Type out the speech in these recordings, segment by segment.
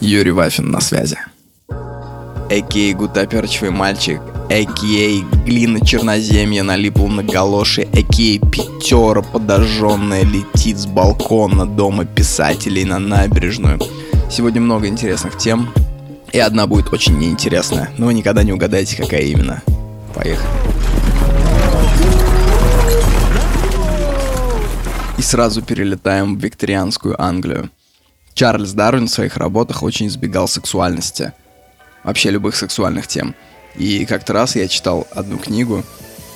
Юрий Вафин на связи. Экей гутоперчивый мальчик, экей глина черноземья налипла на галоши, экей пятера подожженная летит с балкона дома писателей на набережную. Сегодня много интересных тем, и одна будет очень неинтересная, но вы никогда не угадаете, какая именно. Поехали. И сразу перелетаем в викторианскую Англию. Чарльз Дарвин в своих работах очень избегал сексуальности. Вообще любых сексуальных тем. И как-то раз я читал одну книгу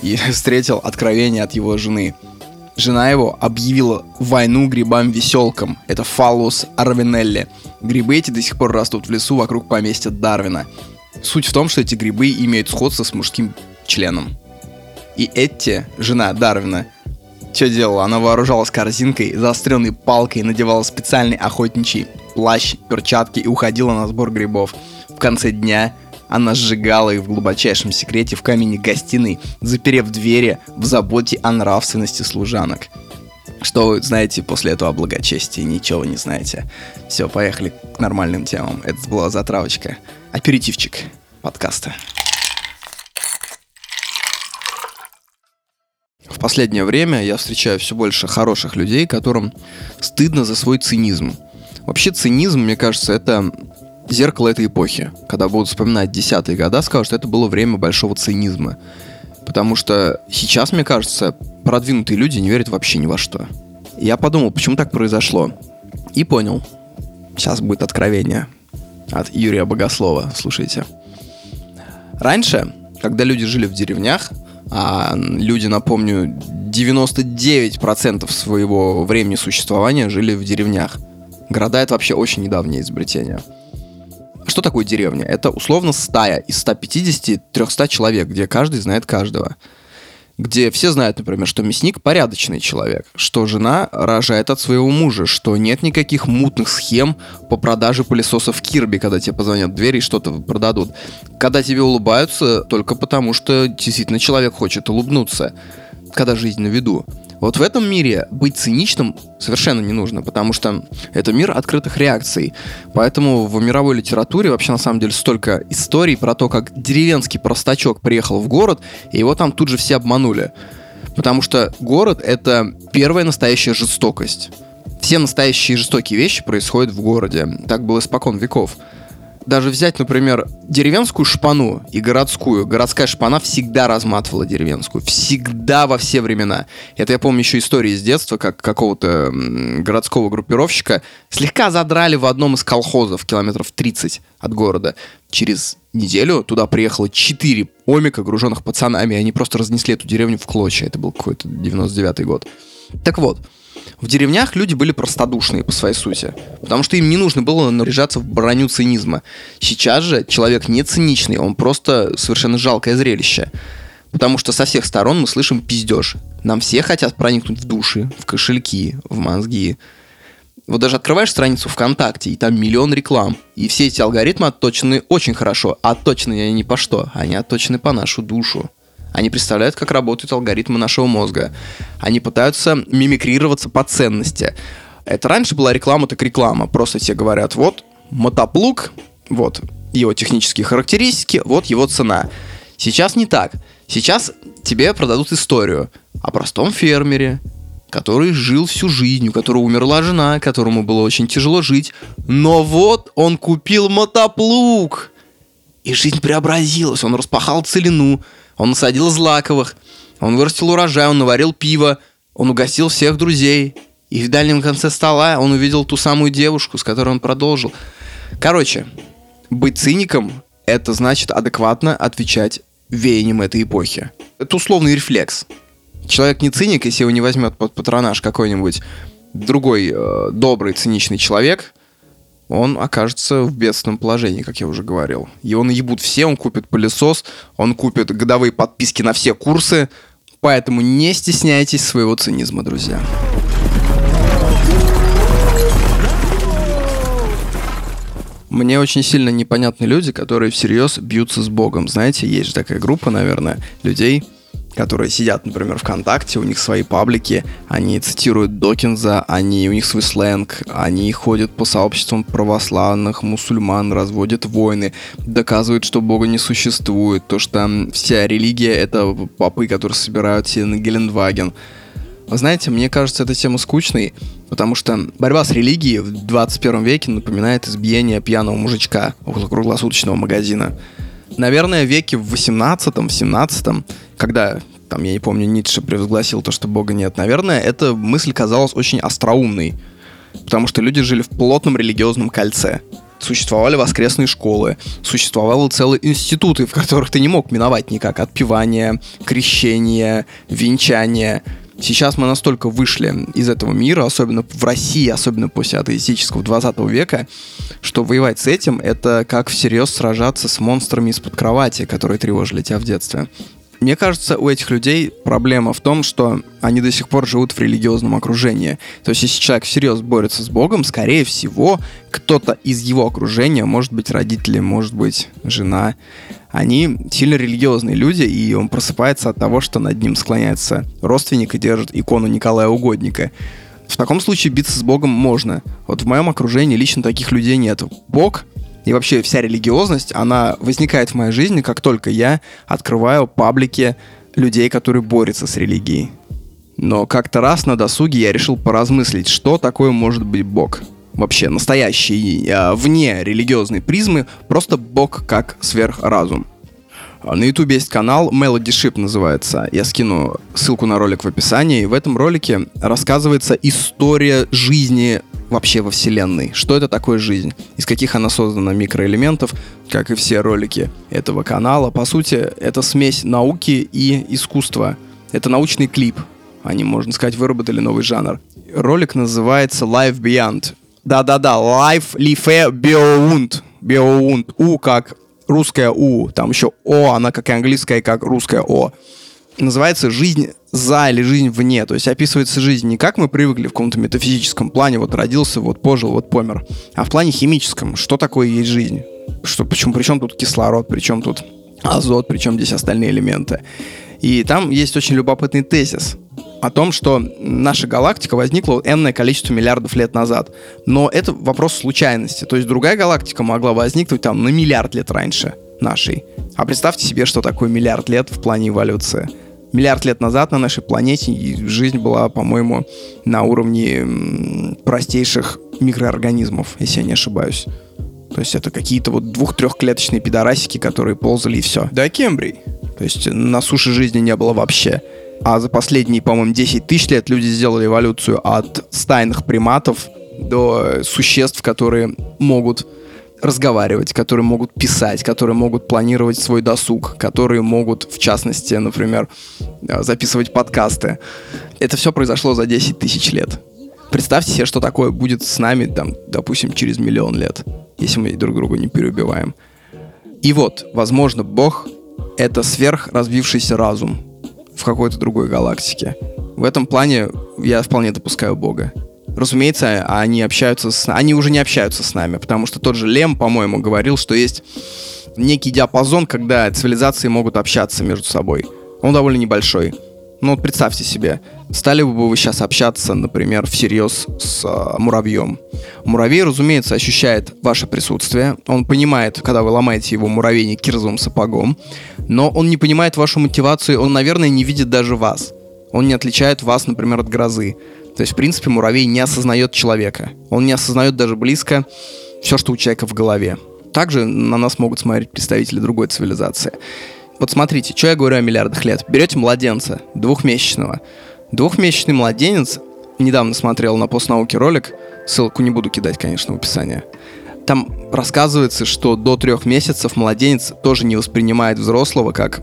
и встретил откровение от его жены. Жена его объявила войну грибам-веселкам. Это фалус арвенелли. Грибы эти до сих пор растут в лесу вокруг поместья Дарвина. Суть в том, что эти грибы имеют сходство с мужским членом. И Этти, жена Дарвина, что делала? Она вооружалась корзинкой, заостренной палкой, надевала специальный охотничий плащ, перчатки и уходила на сбор грибов. В конце дня она сжигала их в глубочайшем секрете в камине гостиной, заперев двери в заботе о нравственности служанок. Что вы знаете после этого о благочестии? Ничего не знаете. Все, поехали к нормальным темам. Это была затравочка. Аперитивчик подкаста. В последнее время я встречаю все больше хороших людей, которым стыдно за свой цинизм. Вообще цинизм, мне кажется, это зеркало этой эпохи. Когда будут вспоминать 10-е годы, скажут, что это было время большого цинизма. Потому что сейчас, мне кажется, продвинутые люди не верят вообще ни во что. Я подумал, почему так произошло. И понял. Сейчас будет откровение от Юрия Богослова. Слушайте. Раньше, когда люди жили в деревнях, а люди, напомню, 99% своего времени существования жили в деревнях. Города — это вообще очень недавнее изобретение. Что такое деревня? Это условно стая из 150-300 человек, где каждый знает каждого. Где все знают, например, что мясник — порядочный человек, что жена рожает от своего мужа, что нет никаких мутных схем по продаже пылесосов Кирби, когда тебе позвонят в дверь и что-то продадут. Когда тебе улыбаются только потому, что действительно человек хочет улыбнуться, когда жизнь на виду. Вот в этом мире быть циничным совершенно не нужно, потому что это мир открытых реакций. Поэтому в мировой литературе вообще на самом деле столько историй про то, как деревенский простачок приехал в город, и его там тут же все обманули. Потому что город — это первая настоящая жестокость. Все настоящие жестокие вещи происходят в городе. Так было испокон веков. Даже взять, например, деревенскую шпану и городскую. Городская шпана всегда разматывала деревенскую. Всегда, во все времена. Это я помню еще истории из детства, как какого-то городского группировщика слегка задрали в одном из колхозов километров 30 от города. Через неделю туда приехало 4 омика, груженных пацанами, и они просто разнесли эту деревню в клочья. Это был какой-то 99-й год. Так вот. В деревнях люди были простодушные по своей сути, потому что им не нужно было наряжаться в броню цинизма. Сейчас же человек не циничный, он просто совершенно жалкое зрелище. Потому что со всех сторон мы слышим пиздеж. Нам все хотят проникнуть в души, в кошельки, в мозги. Вот даже открываешь страницу ВКонтакте, и там миллион реклам. И все эти алгоритмы отточены очень хорошо. Отточены они по что? Они отточены по нашу душу. Они представляют, как работают алгоритмы нашего мозга. Они пытаются мимикрироваться по ценности. Это раньше была реклама, так реклама. Просто тебе говорят, вот мотоплуг, вот его технические характеристики, вот его цена. Сейчас не так. Сейчас тебе продадут историю о простом фермере, который жил всю жизнь, у которого умерла жена, которому было очень тяжело жить. Но вот он купил мотоплуг, и жизнь преобразилась. Он распахал целину. Он насадил злаковых, он вырастил урожай, он наварил пиво, он угостил всех друзей. И в дальнем конце стола он увидел ту самую девушку, с которой он продолжил. Короче, быть циником – это значит адекватно отвечать веяниям этой эпохи. Это условный рефлекс. Человек не циник, если его не возьмет под патронаж какой-нибудь другой добрый циничный человек, он окажется в бедственном положении, как я уже говорил. Его наебут все, он купит пылесос, он купит годовые подписки на все курсы. Поэтому не стесняйтесь своего цинизма, друзья. Мне очень сильно непонятны люди, которые всерьез бьются с Богом. Знаете, есть же такая группа, наверное, людей, которые сидят, например, ВКонтакте, у них свои паблики, они цитируют Докинза, у них свой сленг, они ходят по сообществам православных, мусульман, разводят войны, доказывают, что Бога не существует, то, что вся религия — это попы, которые собирают себе на Гелендваген. Вы знаете, мне кажется, эта тема скучной, потому что борьба с религией в 21 веке напоминает избиение пьяного мужичка около круглосуточного магазина. Наверное, веке в 18-м, 17-м, когда, я не помню, Ницше превозгласил то, что Бога нет, наверное, эта мысль казалась очень остроумной, потому что люди жили в плотном религиозном кольце. Существовали воскресные школы, существовали целые институты, в которых ты не мог миновать никак: отпевание, крещение, венчание. Сейчас мы настолько вышли из этого мира, особенно в России, особенно после атеистического 20 века, что воевать с этим — это как всерьез сражаться с монстрами из-под кровати, которые тревожили тебя в детстве. Мне кажется, у этих людей проблема в том, что они до сих пор живут в религиозном окружении. То есть, если человек всерьез борется с Богом, скорее всего, кто-то из его окружения, может быть, родители, может быть, жена, они сильно религиозные люди, и он просыпается от того, что над ним склоняется родственник и держит икону Николая Угодника. В таком случае биться с Богом можно. Вот в моем окружении лично таких людей нет. Бог и вообще вся религиозность, она возникает в моей жизни, как только я открываю паблики людей, которые борются с религией. Но как-то раз на досуге я решил поразмыслить, что такое может быть Бог. Вообще настоящий, вне религиозной призмы, просто Бог как сверхразум. На YouTube есть канал, Melody Ship называется. Я скину ссылку на ролик в описании. И в этом ролике рассказывается история жизни вообще во Вселенной. Что это такое жизнь? Из каких она создана микроэлементов, как и все ролики этого канала. По сути, это смесь науки и искусства. Это научный клип. Они, можно сказать, выработали новый жанр. Ролик называется Life Beyond. Да-да-да, Life Beyond. Beyond. У как русская У, там еще О, она как и английская, как русская О. Называется «Жизнь за» или «Жизнь вне». То есть описывается жизнь не как мы привыкли в каком-то метафизическом плане, вот родился, вот пожил, вот помер, а в плане химическом. Что такое есть жизнь? Что, почему, при чем тут кислород, при чем тут азот, при чем здесь остальные элементы? И там есть очень любопытный тезис о том, что наша галактика возникла энное количество миллиардов лет назад. Но это вопрос случайности. То есть другая галактика могла возникнуть там на миллиард лет раньше нашей. А представьте себе, что такое миллиард лет в плане эволюции. Миллиард лет назад на нашей планете жизнь была, по-моему, на уровне простейших микроорганизмов, если я не ошибаюсь. То есть это какие-то вот двух-трехклеточные пидорасики, которые ползали, и все. Да, Кембрий. То есть на суше жизни не было вообще. А за последние, по-моему, 10 тысяч лет люди сделали эволюцию от стайных приматов до существ, которые могут разговаривать, которые могут писать, которые могут планировать свой досуг, которые могут, в частности, например, записывать подкасты. Это все произошло за 10 тысяч лет. Представьте себе, что такое будет с нами, там, допустим, через миллион лет, если мы друг друга не переубиваем. И вот, возможно, Бог — это сверхразвившийся разум в какой-то другой галактике. В этом плане я вполне допускаю Бога. Разумеется, они уже не общаются с нами, потому что тот же Лем, по-моему, говорил, что есть некий диапазон, когда цивилизации могут общаться между собой. Он довольно небольшой. Ну вот представьте себе, стали бы вы сейчас общаться, например, всерьез с муравьем. Муравей, разумеется, ощущает ваше присутствие. Он понимает, когда вы ломаете его муравейник кирзовым сапогом. Но он не понимает вашу мотивацию, он, наверное, не видит даже вас. Он не отличает вас, например, от грозы. То есть, в принципе, муравей не осознает человека. Он не осознает даже близко все, что у человека в голове. Также на нас могут смотреть представители другой цивилизации. Вот смотрите, что я говорю о миллиардах лет. Берете младенца, двухмесячного. Двухмесячный младенец, недавно смотрел на постнауке ролик, ссылку не буду кидать, конечно, в описании. Там рассказывается, что до 3 месяцев младенец тоже не воспринимает взрослого как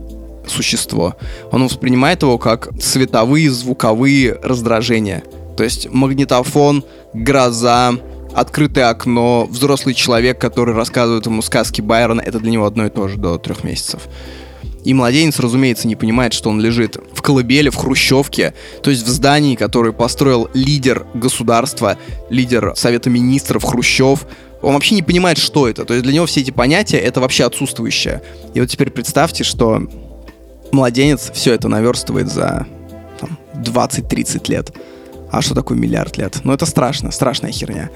существо. Он воспринимает его как световые, звуковые раздражения. То есть магнитофон, гроза, открытое окно, взрослый человек, который рассказывает ему сказки Байрона, это для него одно и то же до 3 месяцев. И младенец, разумеется, не понимает, что он лежит в колыбели, в хрущевке, то есть в здании, которое построил лидер государства, лидер Совета Министров Хрущев. Он вообще не понимает, что это. То есть для него все эти понятия — это вообще отсутствующее. И вот теперь представьте, что младенец все это наверстывает за там, 20-30 лет. А что такое миллиард лет? Ну, это страшно, страшная херня.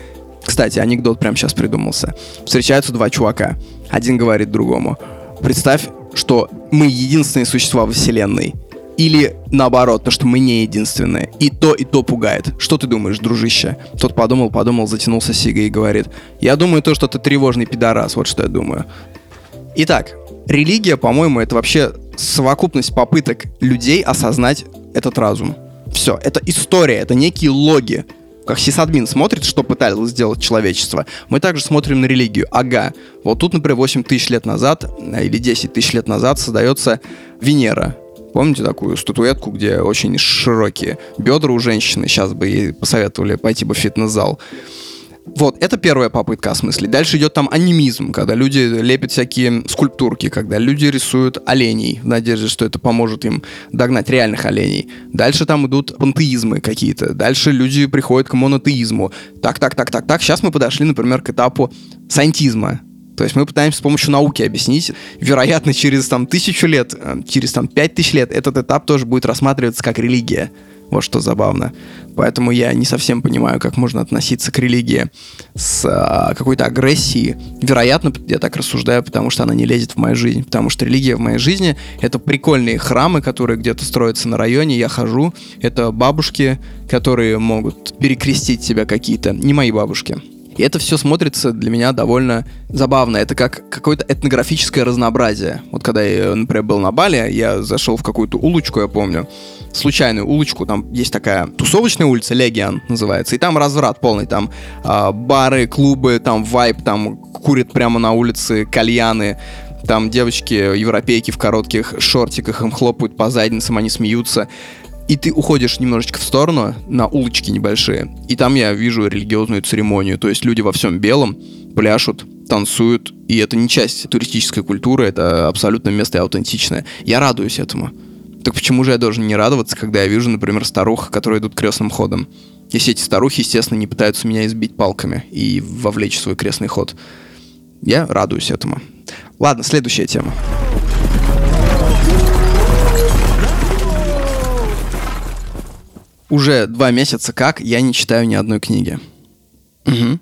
Кстати, анекдот прямо сейчас придумался. Встречаются два чувака. Один говорит другому: представь, что мы единственные существа во Вселенной. Или наоборот, то, что мы не единственные. И то пугает. Что ты думаешь, дружище? Тот подумал, затянулся сигой и говорит: я думаю то, что ты тревожный пидорас. Вот что я думаю. Итак, религия, по-моему, это вообще совокупность попыток людей осознать этот разум. Все, это история, это некие логи. Как сисадмин смотрит, что пыталось сделать человечество, мы также смотрим на религию. Ага, вот тут, например, 8 тысяч лет назад или 10 тысяч лет назад создается Венера. Помните такую статуэтку, где очень широкие бедра у женщины? Сейчас бы ей посоветовали пойти бы в фитнес-зал. Вот, это первая попытка осмыслить. Дальше идет там анимизм, когда люди лепят всякие скульптурки, когда люди рисуют оленей в надежде, что это поможет им догнать реальных оленей. Дальше там идут пантеизмы какие-то. Дальше люди приходят к монотеизму. Так. Сейчас мы подошли, например, к этапу сантизма. То есть мы пытаемся с помощью науки объяснить. Вероятно, через там, 1000 лет, через там, 5000 лет этот этап тоже будет рассматриваться как религия. Вот что забавно. Поэтому я не совсем понимаю, как можно относиться к религии с какой-то агрессией. Вероятно, я так рассуждаю, потому что она не лезет в мою жизнь. Потому что религия в моей жизни — это прикольные храмы, которые где-то строятся на районе, я хожу. Это бабушки, которые могут перекрестить себя какие-то. Не мои бабушки. И это все смотрится для меня довольно забавно. Это как какое-то этнографическое разнообразие. Вот когда я, например, был на Бали, я зашел в какую-то улочку, я помню, случайную улочку. Там есть такая тусовочная улица, Легиан называется, и там разврат полный. Там бары, клубы, там вайб, там курят прямо на улице кальяны. Там девочки-европейки в коротких шортиках, им хлопают по задницам, они смеются. И ты уходишь немножечко в сторону, на улочки небольшие, и там я вижу религиозную церемонию. То есть люди во всем белом пляшут, танцуют, и это не часть туристической культуры, это абсолютно место и аутентичное. Я радуюсь этому. Так почему же я должен не радоваться, когда я вижу, например, старух, которые идут крестным ходом? Если эти старухи, естественно, не пытаются меня избить палками и вовлечь в свой крестный ход. Я радуюсь этому. Ладно, следующая тема. Уже 2 месяца как я не читаю ни одной книги. Угу.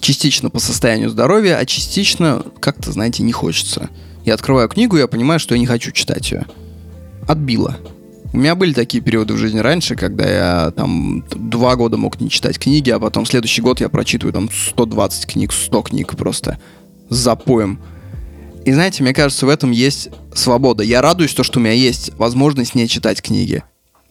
Частично по состоянию здоровья, а частично как-то, знаете, не хочется. Я открываю книгу, я понимаю, что я не хочу читать ее. Отбило. У меня были такие периоды в жизни раньше, когда я там 2 года мог не читать книги, а потом следующий год я прочитываю там 120 книг, 100 книг просто с запоем. И знаете, мне кажется, в этом есть свобода. Я радуюсь, что у меня есть возможность не читать книги.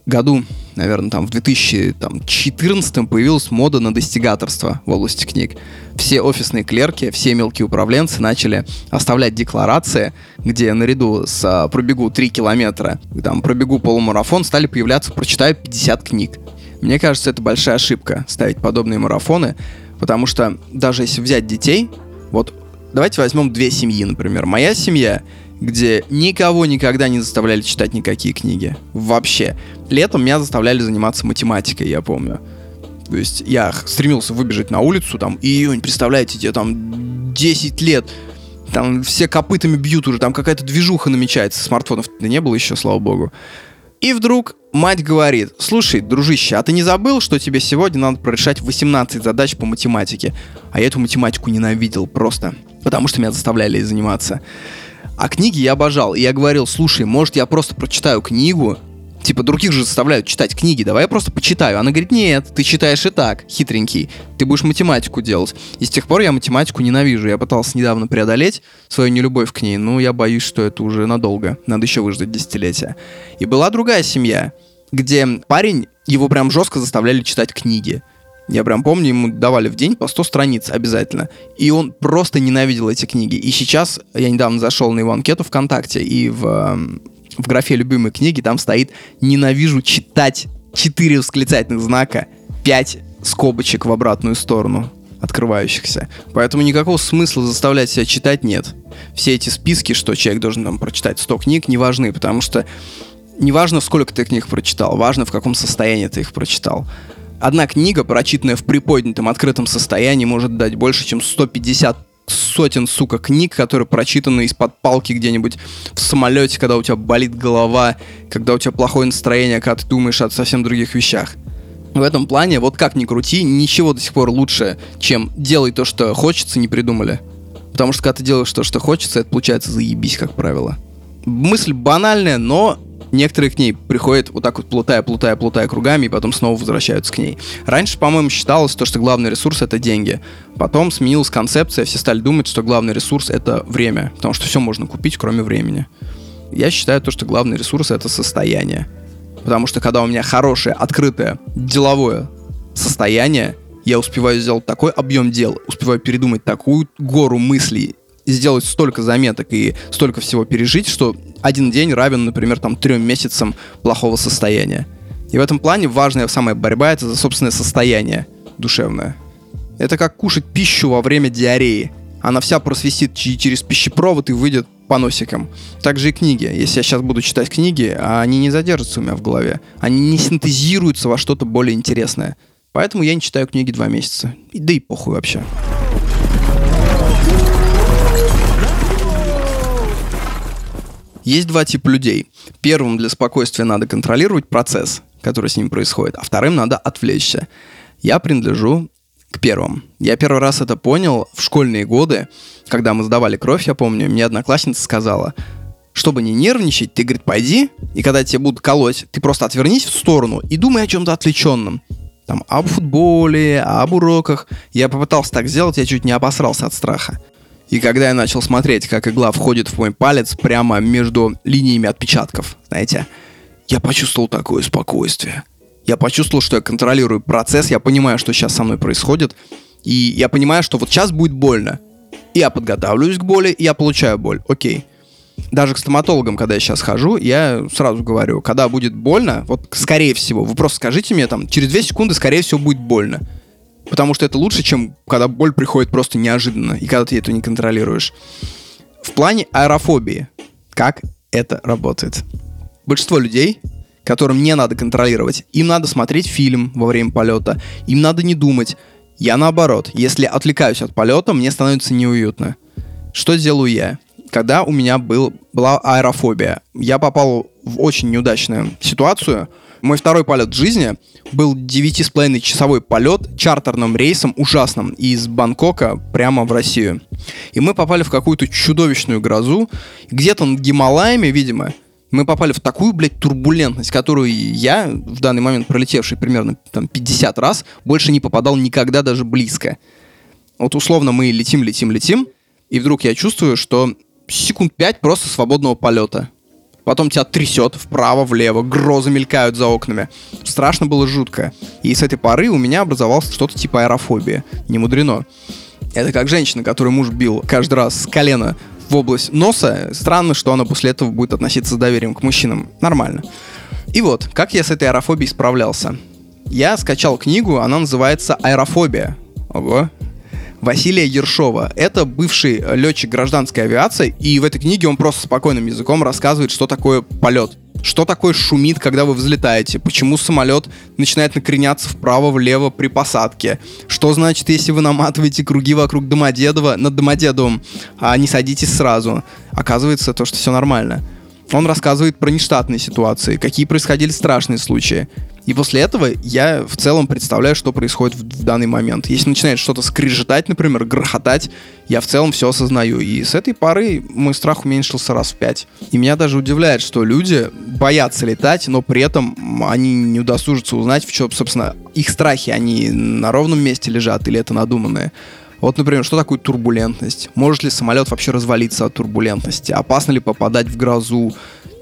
Году, наверное, там в 2014 появилась мода на достигаторство в области книг. Все офисные клерки, все мелкие управленцы начали оставлять декларации, где наряду с «пробегу 3 километра», там, «пробегу полумарафон» стали появляться «прочитаю 50 книг». Мне кажется, это большая ошибка ставить подобные марафоны, потому что даже если взять детей, вот давайте возьмем 2 семьи, например. Моя семья, где никого никогда не заставляли читать никакие книги. Вообще. Летом меня заставляли заниматься математикой, я помню. То есть я стремился выбежать на улицу, там, июнь, представляете, тебе там 10 лет, там все копытами бьют уже, там какая-то движуха намечается, смартфонов не было еще, слава богу. И вдруг мать говорит: слушай, дружище, а ты не забыл, что тебе сегодня надо прорешать 18 задач по математике? А я эту математику ненавидел просто, потому что меня заставляли заниматься. А книги я обожал, и я говорил: слушай, может, я просто прочитаю книгу? Типа, других же заставляют читать книги, давай я просто почитаю. Она говорит: нет, ты читаешь и так, хитренький, ты будешь математику делать. И с тех пор я математику ненавижу, я пытался недавно преодолеть свою нелюбовь к ней, но я боюсь, что это уже надолго, надо еще выждать десятилетия. И была другая семья, где парень, его прям жестко заставляли читать книги. Я прям помню, ему давали в день по 100 страниц обязательно. И он просто ненавидел эти книги. И сейчас, я недавно зашел на его анкету ВКонтакте, и в графе «Любимые книги» там стоит «Ненавижу читать» 4 восклицательных знака, 5 скобочек в обратную сторону открывающихся. Поэтому никакого смысла заставлять себя читать нет. Все эти списки, что человек должен там прочитать 100 книг, не важны, потому что не важно, сколько ты книг прочитал, важно, в каком состоянии ты их прочитал. Одна книга, прочитанная в приподнятом, открытом состоянии, может дать больше, чем 150 сотен, сука, книг, которые прочитаны из-под палки где-нибудь в самолете, когда у тебя болит голова, когда у тебя плохое настроение, когда ты думаешь о совсем других вещах. В этом плане, вот как ни крути, ничего до сих пор лучше, чем делай то, что хочется, не придумали. Потому что когда ты делаешь то, что хочется, это получается заебись, как правило. Мысль банальная, но некоторые к ней приходят вот так вот плутая кругами, и потом снова возвращаются к ней. Раньше, по-моему, считалось то, что главный ресурс — это деньги. Потом сменилась концепция, все стали думать, что главный ресурс — это время. Потому что все можно купить, кроме времени. Я считаю то, что главный ресурс — это состояние. Потому что когда у меня хорошее, открытое, деловое состояние, я успеваю сделать такой объем дел, успеваю передумать такую гору мыслей, сделать столько заметок и столько всего пережить, что один день равен, например, там, 3 месяцам плохого состояния. И в этом плане важная самая борьба — это за собственное состояние душевное. Это как кушать пищу во время диареи. Она вся просвистит через пищепровод и выйдет поносиком. Также и книги. Если я сейчас буду читать книги, они не задержатся у меня в голове. Они не синтезируются во что-то более интересное. Поэтому я не читаю книги 2 месяца. Да и похуй вообще. Есть 2 типа людей. Первым для спокойствия надо контролировать процесс, который с ним происходит, а вторым надо отвлечься. Я принадлежу к первым. Я первый раз это понял в школьные годы, когда мы сдавали кровь, я помню, мне одноклассница сказала, чтобы не нервничать, ты, говорит, пойди, и когда тебя будут колоть, ты просто отвернись в сторону и думай о чем-то отвлеченном. Там, об футболе, об уроках. Я попытался так сделать, я чуть не обосрался от страха. И когда я начал смотреть, как игла входит в мой палец прямо между линиями отпечатков, знаете, я почувствовал такое спокойствие. Я почувствовал, что я контролирую процесс, я понимаю, что сейчас со мной происходит, и я понимаю, что вот сейчас будет больно. И я подготавливаюсь к боли, и я получаю боль. Окей. Даже к стоматологам, когда я сейчас хожу, я сразу говорю, когда будет больно, вот скорее всего, вы просто скажите мне там, через 2 секунды скорее всего будет больно. Потому что это лучше, чем когда боль приходит просто неожиданно, и когда ты это не контролируешь. В плане аэрофобии, как это работает? Большинство людей, которым не надо контролировать, им надо смотреть фильм во время полета, им надо не думать. Я наоборот, если отвлекаюсь от полета, мне становится неуютно. Что делаю я? Когда у меня была аэрофобия, я попал в очень неудачную ситуацию. Мой второй полет в жизни был 9,5-часовой полет чартерным рейсом, ужасным, из Бангкока прямо в Россию. И мы попали в какую-то чудовищную грозу. Где-то над Гималаями, видимо, мы попали в такую, блядь, турбулентность, которую я, в данный момент пролетевший примерно там, 50 раз, больше не попадал никогда даже близко. Вот условно мы летим, и вдруг я чувствую, что секунд 5 просто свободного полета. Потом тебя трясет вправо-влево, грозы мелькают за окнами. Страшно было жутко. И с этой поры у меня образовалось что-то типа аэрофобии. Не мудрено. Это как женщина, которую муж бил каждый раз с колена в область носа. Странно, что она после этого будет относиться с доверием к мужчинам. Нормально. И вот, как я с этой аэрофобией справлялся. Я скачал книгу, она называется «Аэрофобия». Ого. Василия Ершова. Это бывший летчик гражданской авиации, и в этой книге он просто спокойным языком рассказывает, что такое полет, что такое шумит, когда вы взлетаете, почему самолет начинает накреняться вправо-влево при посадке, что значит, если вы наматываете круги вокруг Домодедова над Домодедовым, а не садитесь сразу. Оказывается, то, что все нормально. Он рассказывает про нештатные ситуации, какие происходили страшные случаи. И после этого я в целом представляю, что происходит в данный момент. Если начинает что-то скрежетать, например, грохотать, я в целом все осознаю. И с этой поры мой страх уменьшился раз в 5. И меня даже удивляет, что люди боятся летать, но при этом они не удосужатся узнать, в чем, собственно, их страхи. Они на ровном месте лежат или это надуманное. Вот, например, что такое турбулентность? Может ли самолет вообще развалиться от турбулентности? Опасно ли попадать в грозу?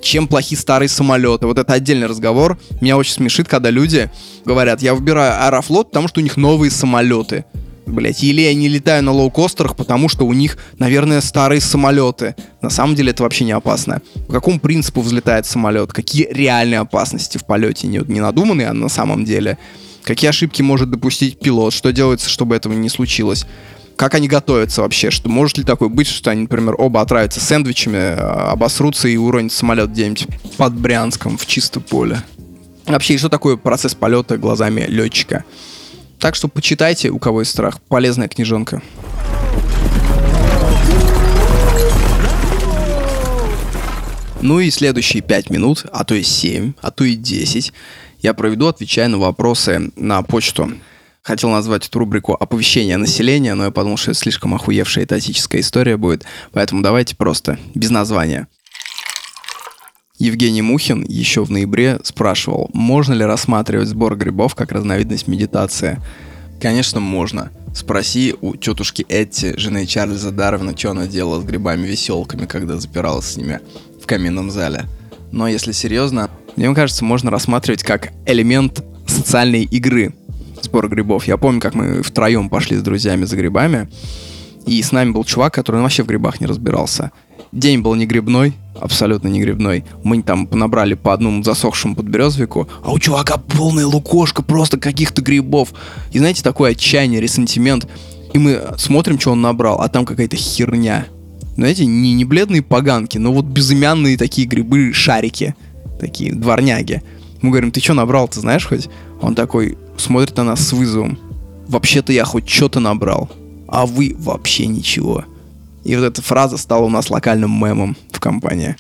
Чем плохи старые самолеты? Вот это отдельный разговор. Меня очень смешит, когда люди говорят, я выбираю Аэрофлот, потому что у них новые самолеты. Блять, или я не летаю на лоукостерах, потому что у них, наверное, старые самолеты. На самом деле это вообще не опасно. По какому принципу взлетает самолет? Какие реальные опасности в полете? Не надуманные, а на самом деле... Какие ошибки может допустить пилот? Что делается, чтобы этого не случилось? Как они готовятся вообще? Что, может ли такое быть, что они, например, оба отравятся сэндвичами, обосрутся и уронят самолет где-нибудь под Брянском в чистое поле? Вообще, что такое процесс полета глазами летчика? Так что почитайте, у кого есть страх. Полезная книжонка. Ну и следующие 5 минут, а то и 7, а то и 10, я проведу, отвечая на вопросы на почту. Хотел назвать эту рубрику «Оповещение населения», но я подумал, что это слишком охуевшая этатическая история будет, поэтому давайте просто без названия. Евгений Мухин еще в ноябре спрашивал, можно ли рассматривать сбор грибов как разновидность медитации. Конечно, можно. Спроси у тетушки Этти, жены Чарльза Дарвина, что она делала с грибами-веселками, когда запиралась с ними в каминном зале. Но если серьезно, мне кажется, можно рассматривать как элемент социальной игры. Сбор грибов. Я помню, как мы втроем пошли с друзьями за грибами, и с нами был чувак, который вообще в грибах не разбирался. День был не грибной, абсолютно не грибной. Мы там понабрали по одному засохшему подберезовику, а у чувака полная лукошка просто каких-то грибов. И знаете, такое отчаяние, ресентимент. И мы смотрим, что он набрал, а там какая-то херня. Знаете, не бледные поганки, но вот безымянные такие грибы-шарики, такие дворняги. Мы говорим, ты что набрал-то, знаешь хоть? Он такой смотрит на нас с вызовом. Вообще-то я хоть что-то набрал, а вы вообще ничего. И вот эта фраза стала у нас локальным мемом в компании.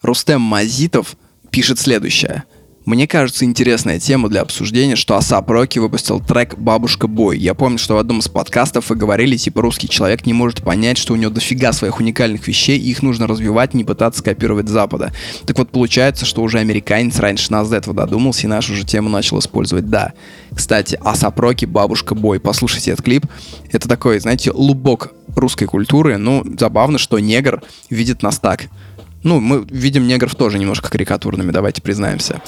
Рустем Мазитов пишет следующее. Мне кажется, интересная тема для обсуждения, что Асап Рокки выпустил трек «Бабушка Бой». Я помню, что в одном из подкастов вы говорили, типа, русский человек не может понять, что у него дофига своих уникальных вещей, и их нужно развивать, не пытаться копировать с Запада. Так вот, получается, что уже американец раньше нас до этого додумался, и нашу же тему начал использовать, да. Кстати, Асап Рокки «Бабушка Бой». Послушайте этот клип. Это такой, знаете, лубок русской культуры. Ну, забавно, что негр видит нас так. Ну, мы видим негров тоже немножко карикатурными, давайте признаемся.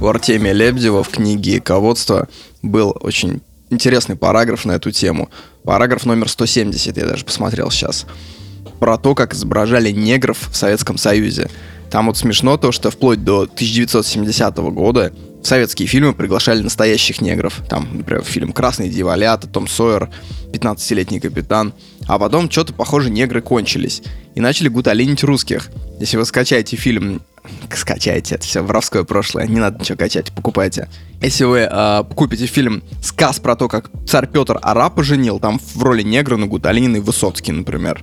У Артемия Лебедева в книге «Ководство» был очень интересный параграф на эту тему. Параграф номер 170, я даже посмотрел сейчас. Про то, как изображали негров в Советском Союзе. Там вот смешно то, что вплоть до 1970 года в советские фильмы приглашали настоящих негров. Там, например, фильм «Красный дьяволята», «Том Сойер», «15-летний капитан». А потом что-то, похоже, негры кончились. И начали гуталинить русских. Если вы скачаете фильм... Скачайте, это все воровское прошлое. Не надо ничего качать, покупайте. Если вы купите фильм «Сказ» про то, как царь Петр арапа женил, там в роли негра нагуталиненный Высоцкий, например.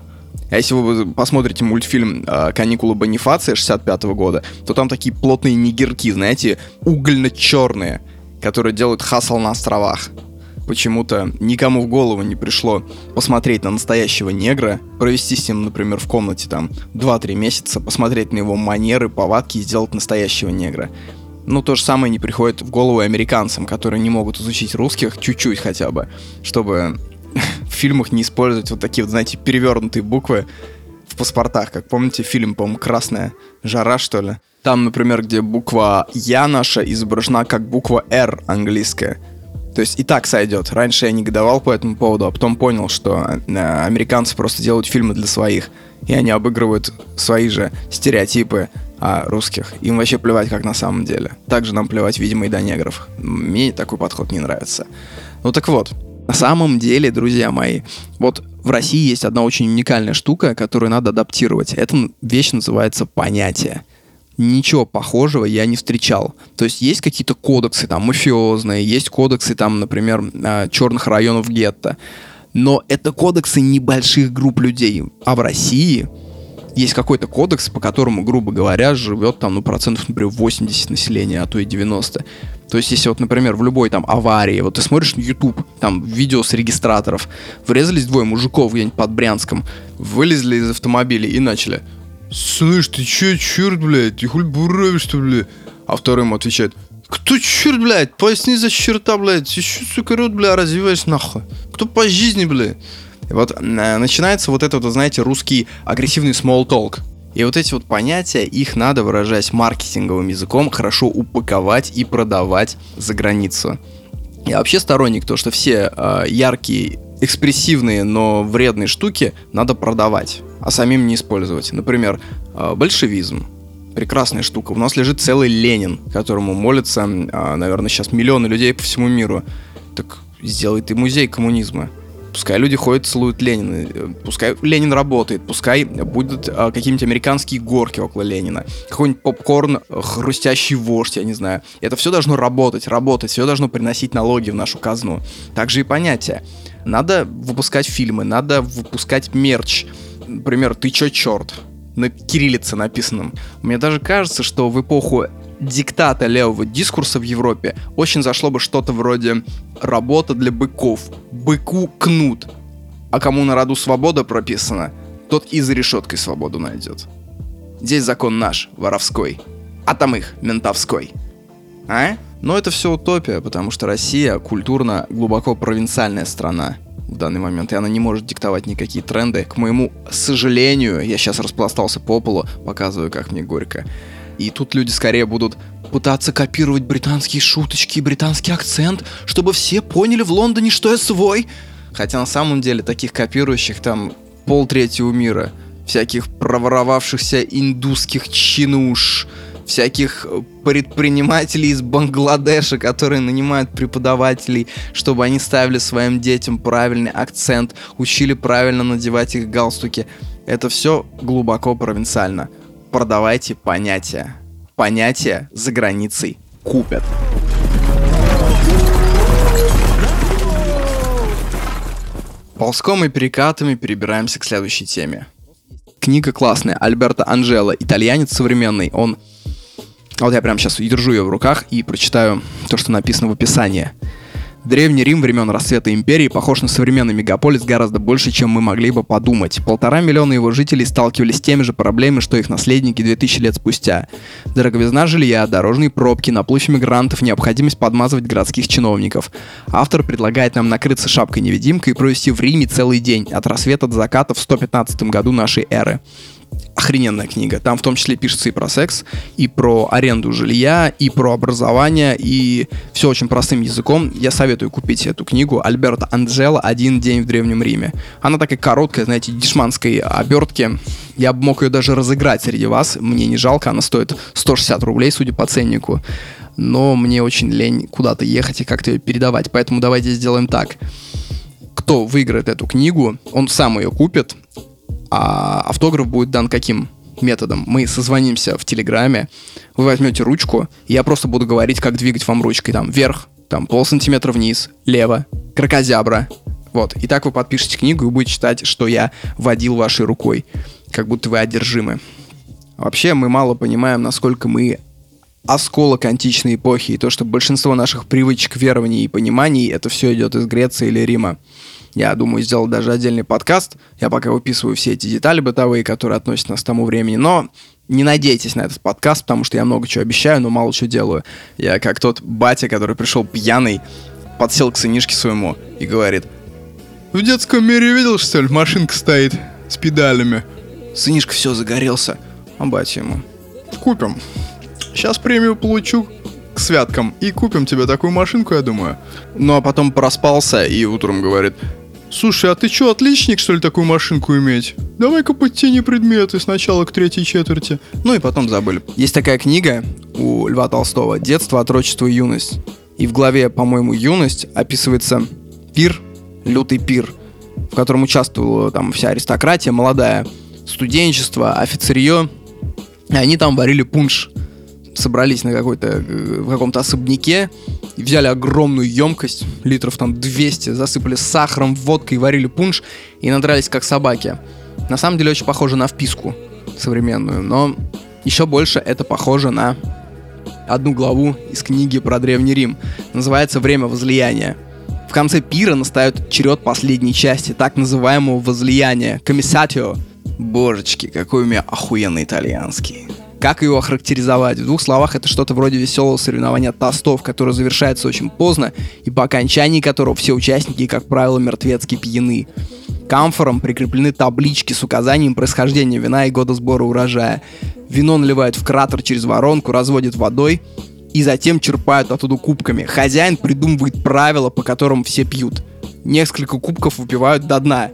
А если вы посмотрите мультфильм «Каникулы Бонифация» 65 года, то там такие плотные нигерки, знаете, угольно-черные, которые делают хасл на островах. Почему-то никому в голову не пришло посмотреть на настоящего негра, провести с ним, например, в комнате там 2-3 месяца, посмотреть на его манеры, повадки и сделать настоящего негра. Ну, то же самое не приходит в голову американцам, которые не могут изучить русских чуть-чуть хотя бы, чтобы... в фильмах не использовать вот такие вот, знаете, перевернутые буквы в паспортах. Как помните, фильм, по-моему, «Красная жара», что ли? Там, например, где буква «Я» наша изображена как буква «Р» английская. То есть и так сойдет. Раньше я негодовал по этому поводу, а потом понял, что американцы просто делают фильмы для своих. И они обыгрывают свои же стереотипы о русских. Им вообще плевать, как на самом деле. Также нам плевать, видимо, и до негров. Мне такой подход не нравится. Ну так вот. На самом деле, друзья мои, вот в России есть одна очень уникальная штука, которую надо адаптировать. Эта вещь называется понятие. Ничего похожего я не встречал. То есть есть какие-то кодексы там мафиозные, есть кодексы там, например, черных районов гетто. Но это кодексы небольших групп людей. А в России есть какой-то кодекс, по которому, грубо говоря, живет там, ну, процентов, например, 80 населения, а то и 90. То есть, если вот, например, в любой там аварии, вот ты смотришь на YouTube, там, видео с регистраторов, врезались двое мужиков где-нибудь под Брянском, вылезли из автомобиля и начали: «Слышь, ты че, черт, блядь, ты хуй буравишь-то, блядь?» А второй ему отвечает: «Кто черт, блядь, поясни за черта, блядь, ты че, сука, рот, блядь, развиваешь нахуй? Кто по жизни, блядь?» Вот начинается вот этот, знаете, русский агрессивный small talk. И вот эти вот понятия, их надо, выражаясь маркетинговым языком, хорошо упаковать и продавать за границу. Я вообще сторонник того, что все яркие, экспрессивные, но вредные штуки надо продавать, а самим не использовать. Например, большевизм. Прекрасная штука. У нас лежит целый Ленин, которому молятся, наверное, сейчас миллионы людей по всему миру. Так сделай ты музей коммунизма. Пускай люди ходят, целуют Ленина. Пускай Ленин работает. Пускай будут какие-нибудь американские горки около Ленина. Какой-нибудь попкорн, хрустящий вождь, я не знаю. Это все должно работать. Все должно приносить налоги в нашу казну. Также и понятия. Надо выпускать фильмы, надо выпускать мерч. Например, «Ты чё, чёрт?» на кириллице написанном. Мне даже кажется, что в эпоху диктата левого дискурса в Европе очень зашло бы что-то вроде «Работа для быков», «Быку кнут», а кому на роду свобода прописана, тот и за решеткой свободу найдет. Здесь закон наш, воровской, а там их, ментовской. А? Но это все утопия, потому что Россия культурно глубоко провинциальная страна в данный момент, и она не может диктовать никакие тренды. К моему сожалению, я сейчас распластался по полу, показываю, как мне горько. И тут люди скорее будут пытаться копировать британские шуточки и британский акцент, чтобы все поняли в Лондоне, что я свой. Хотя на самом деле таких копирующих там полтретьего мира. Всяких проворовавшихся индусских чинуш, всяких предпринимателей из Бангладеша, которые нанимают преподавателей, чтобы они ставили своим детям правильный акцент, учили правильно надевать их галстуки. Это все глубоко провинциально. Продавайте понятия. Понятия за границей купят. Ползком и перекатами перебираемся к следующей теме. Книга классная, Альберто Анджела, итальянец современный. Он... Вот я прямо сейчас держу ее в руках и прочитаю то, что написано в описании. Древний Рим времен расцвета империи похож на современный мегаполис гораздо больше, чем мы могли бы подумать. 1,5 миллиона его жителей сталкивались с теми же проблемами, что их наследники 2000 лет спустя. Дороговизна жилья, дорожные пробки, наплыв мигрантов, необходимость подмазывать городских чиновников. Автор предлагает нам накрыться шапкой-невидимкой и провести в Риме целый день, от рассвета до заката в 115 году нашей эры. Охрененная книга. Там в том числе пишется и про секс, и про аренду жилья, и про образование, и все очень простым языком. Я советую купить эту книгу Альберто Анджела «Один день в Древнем Риме». Она такая короткая, знаете, дешманской обертки. Я бы мог ее даже разыграть среди вас. Мне не жалко, она стоит 160 рублей, судя по ценнику. Но мне очень лень куда-то ехать и как-то ее передавать. Поэтому давайте сделаем так. Кто выиграет эту книгу, он сам ее купит. А автограф будет дан каким методом? Мы созвонимся в Телеграме, вы возьмете ручку, и я просто буду говорить, как двигать вам ручкой. Там вверх, там полсантиметра вниз, лево, кракозябра. Вот, и так вы подпишете книгу и будете читать, что я водил вашей рукой, как будто вы одержимы. Вообще, мы мало понимаем, насколько мы осколок античной эпохи, и то, что большинство наших привычек, верований и пониманий, это все идет из Греции или Рима. Я думаю, сделал даже отдельный подкаст. Я пока выписываю все эти детали бытовые, которые относятся нас к тому времени. Но не надейтесь на этот подкаст, потому что я много чего обещаю, но мало чего делаю. Я как тот батя, который пришел пьяный, подсел к сынишке своему и говорит: «В детском мире видел, что ли, машинка стоит с педалями?» Сынишка все загорелся. А батя ему: «Купим. Сейчас премию получу к святкам и купим тебе такую машинку, я думаю». Ну а потом проспался и утром говорит: «Слушай, а ты чё, отличник, что ли, такую машинку иметь? Давай-ка подтяни предметы сначала к третьей четверти». Ну и потом забыли. Есть такая книга у Льва Толстого «Детство, отрочество и юность». И в главе, по-моему, «Юность» описывается пир, лютый пир, в котором участвовала там вся аристократия, молодая, студенчество, офицерье. И они там варили пунш. Собрались на в каком-то особняке, взяли огромную емкость, литров там 200, засыпали сахаром, водкой, варили пунш и надрались как собаки. На самом деле очень похоже на вписку современную, но еще больше это похоже на одну главу из книги про Древний Рим. Называется «Время возлияния». В конце пира настает черед последней части, так называемого возлияния, комиссатио. Божечки, какой у меня охуенный итальянский. Как его охарактеризовать? В двух словах, это что-то вроде веселого соревнования тостов, которое завершается очень поздно, и по окончании которого все участники, как правило, мертвецки пьяны. К амфорам прикреплены таблички с указанием происхождения вина и года сбора урожая. Вино наливают в кратер через воронку, разводят водой и затем черпают оттуда кубками. Хозяин придумывает правила, по которым все пьют. Несколько кубков выпивают до дна.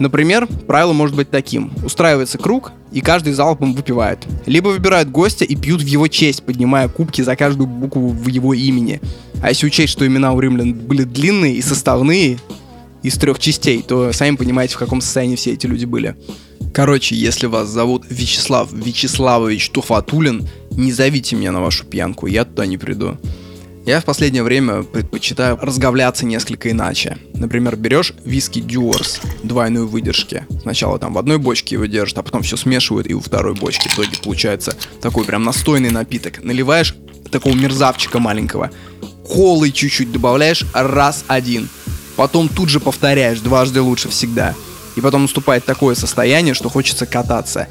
Например, правило может быть таким. Устраивается круг, и каждый залпом выпивает. Либо выбирают гостя и пьют в его честь, поднимая кубки за каждую букву в его имени. А если учесть, что имена у римлян были длинные и составные, из 3 частей, то сами понимаете, в каком состоянии все эти люди были. Короче, если вас зовут Вячеслав Вячеславович Тухватуллин, не зовите меня на вашу пьянку, я туда не приду. Я в последнее время предпочитаю разговляться несколько иначе. Например, берешь Whisky Durs двойную выдержки. Сначала там в одной бочке его держат, а потом все смешивают и во второй бочке. В итоге получается такой прям настойный напиток. Наливаешь такого мерзавчика маленького, колы чуть-чуть добавляешь, раз, один. Потом тут же повторяешь, дважды лучше всегда. И потом наступает такое состояние, что хочется кататься.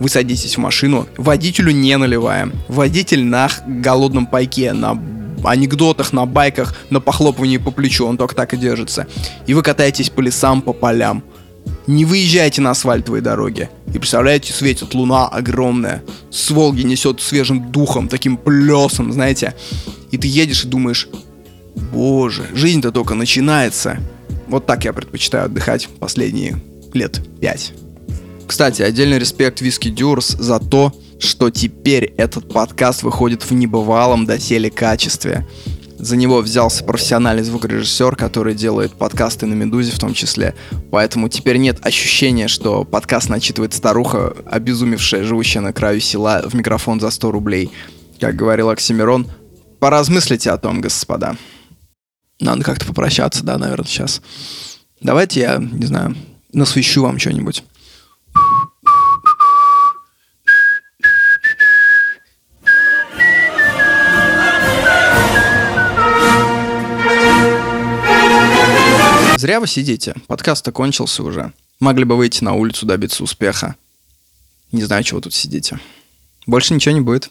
Вы садитесь в машину, водителю не наливаем. Водитель на голодном пайке, на анекдотах, на байках, на похлопывании по плечу, он только так и держится. И вы катаетесь по лесам, по полям. Не выезжайте на асфальтовые дороги. И представляете, светит луна огромная. С Волги несет свежим духом, таким плесом, знаете. И ты едешь и думаешь: боже, жизнь-то только начинается. Вот так я предпочитаю отдыхать последние лет 5. Кстати, отдельный респект Whisky Durs за то, что теперь этот подкаст выходит в небывалом доселе качестве. За него взялся профессиональный звукорежиссер, который делает подкасты на «Медузе» в том числе. Поэтому теперь нет ощущения, что подкаст начитывает старуха, обезумевшая, живущая на краю села, в микрофон за 100 рублей. Как говорил Оксимирон, поразмыслите о том, господа. Надо как-то попрощаться, да, наверное, сейчас. Давайте я, не знаю, насвещу вам что-нибудь. Зря вы сидите. Подкаст-то кончился уже. Могли бы выйти на улицу, добиться успеха. Не знаю, чего тут сидите. Больше ничего не будет.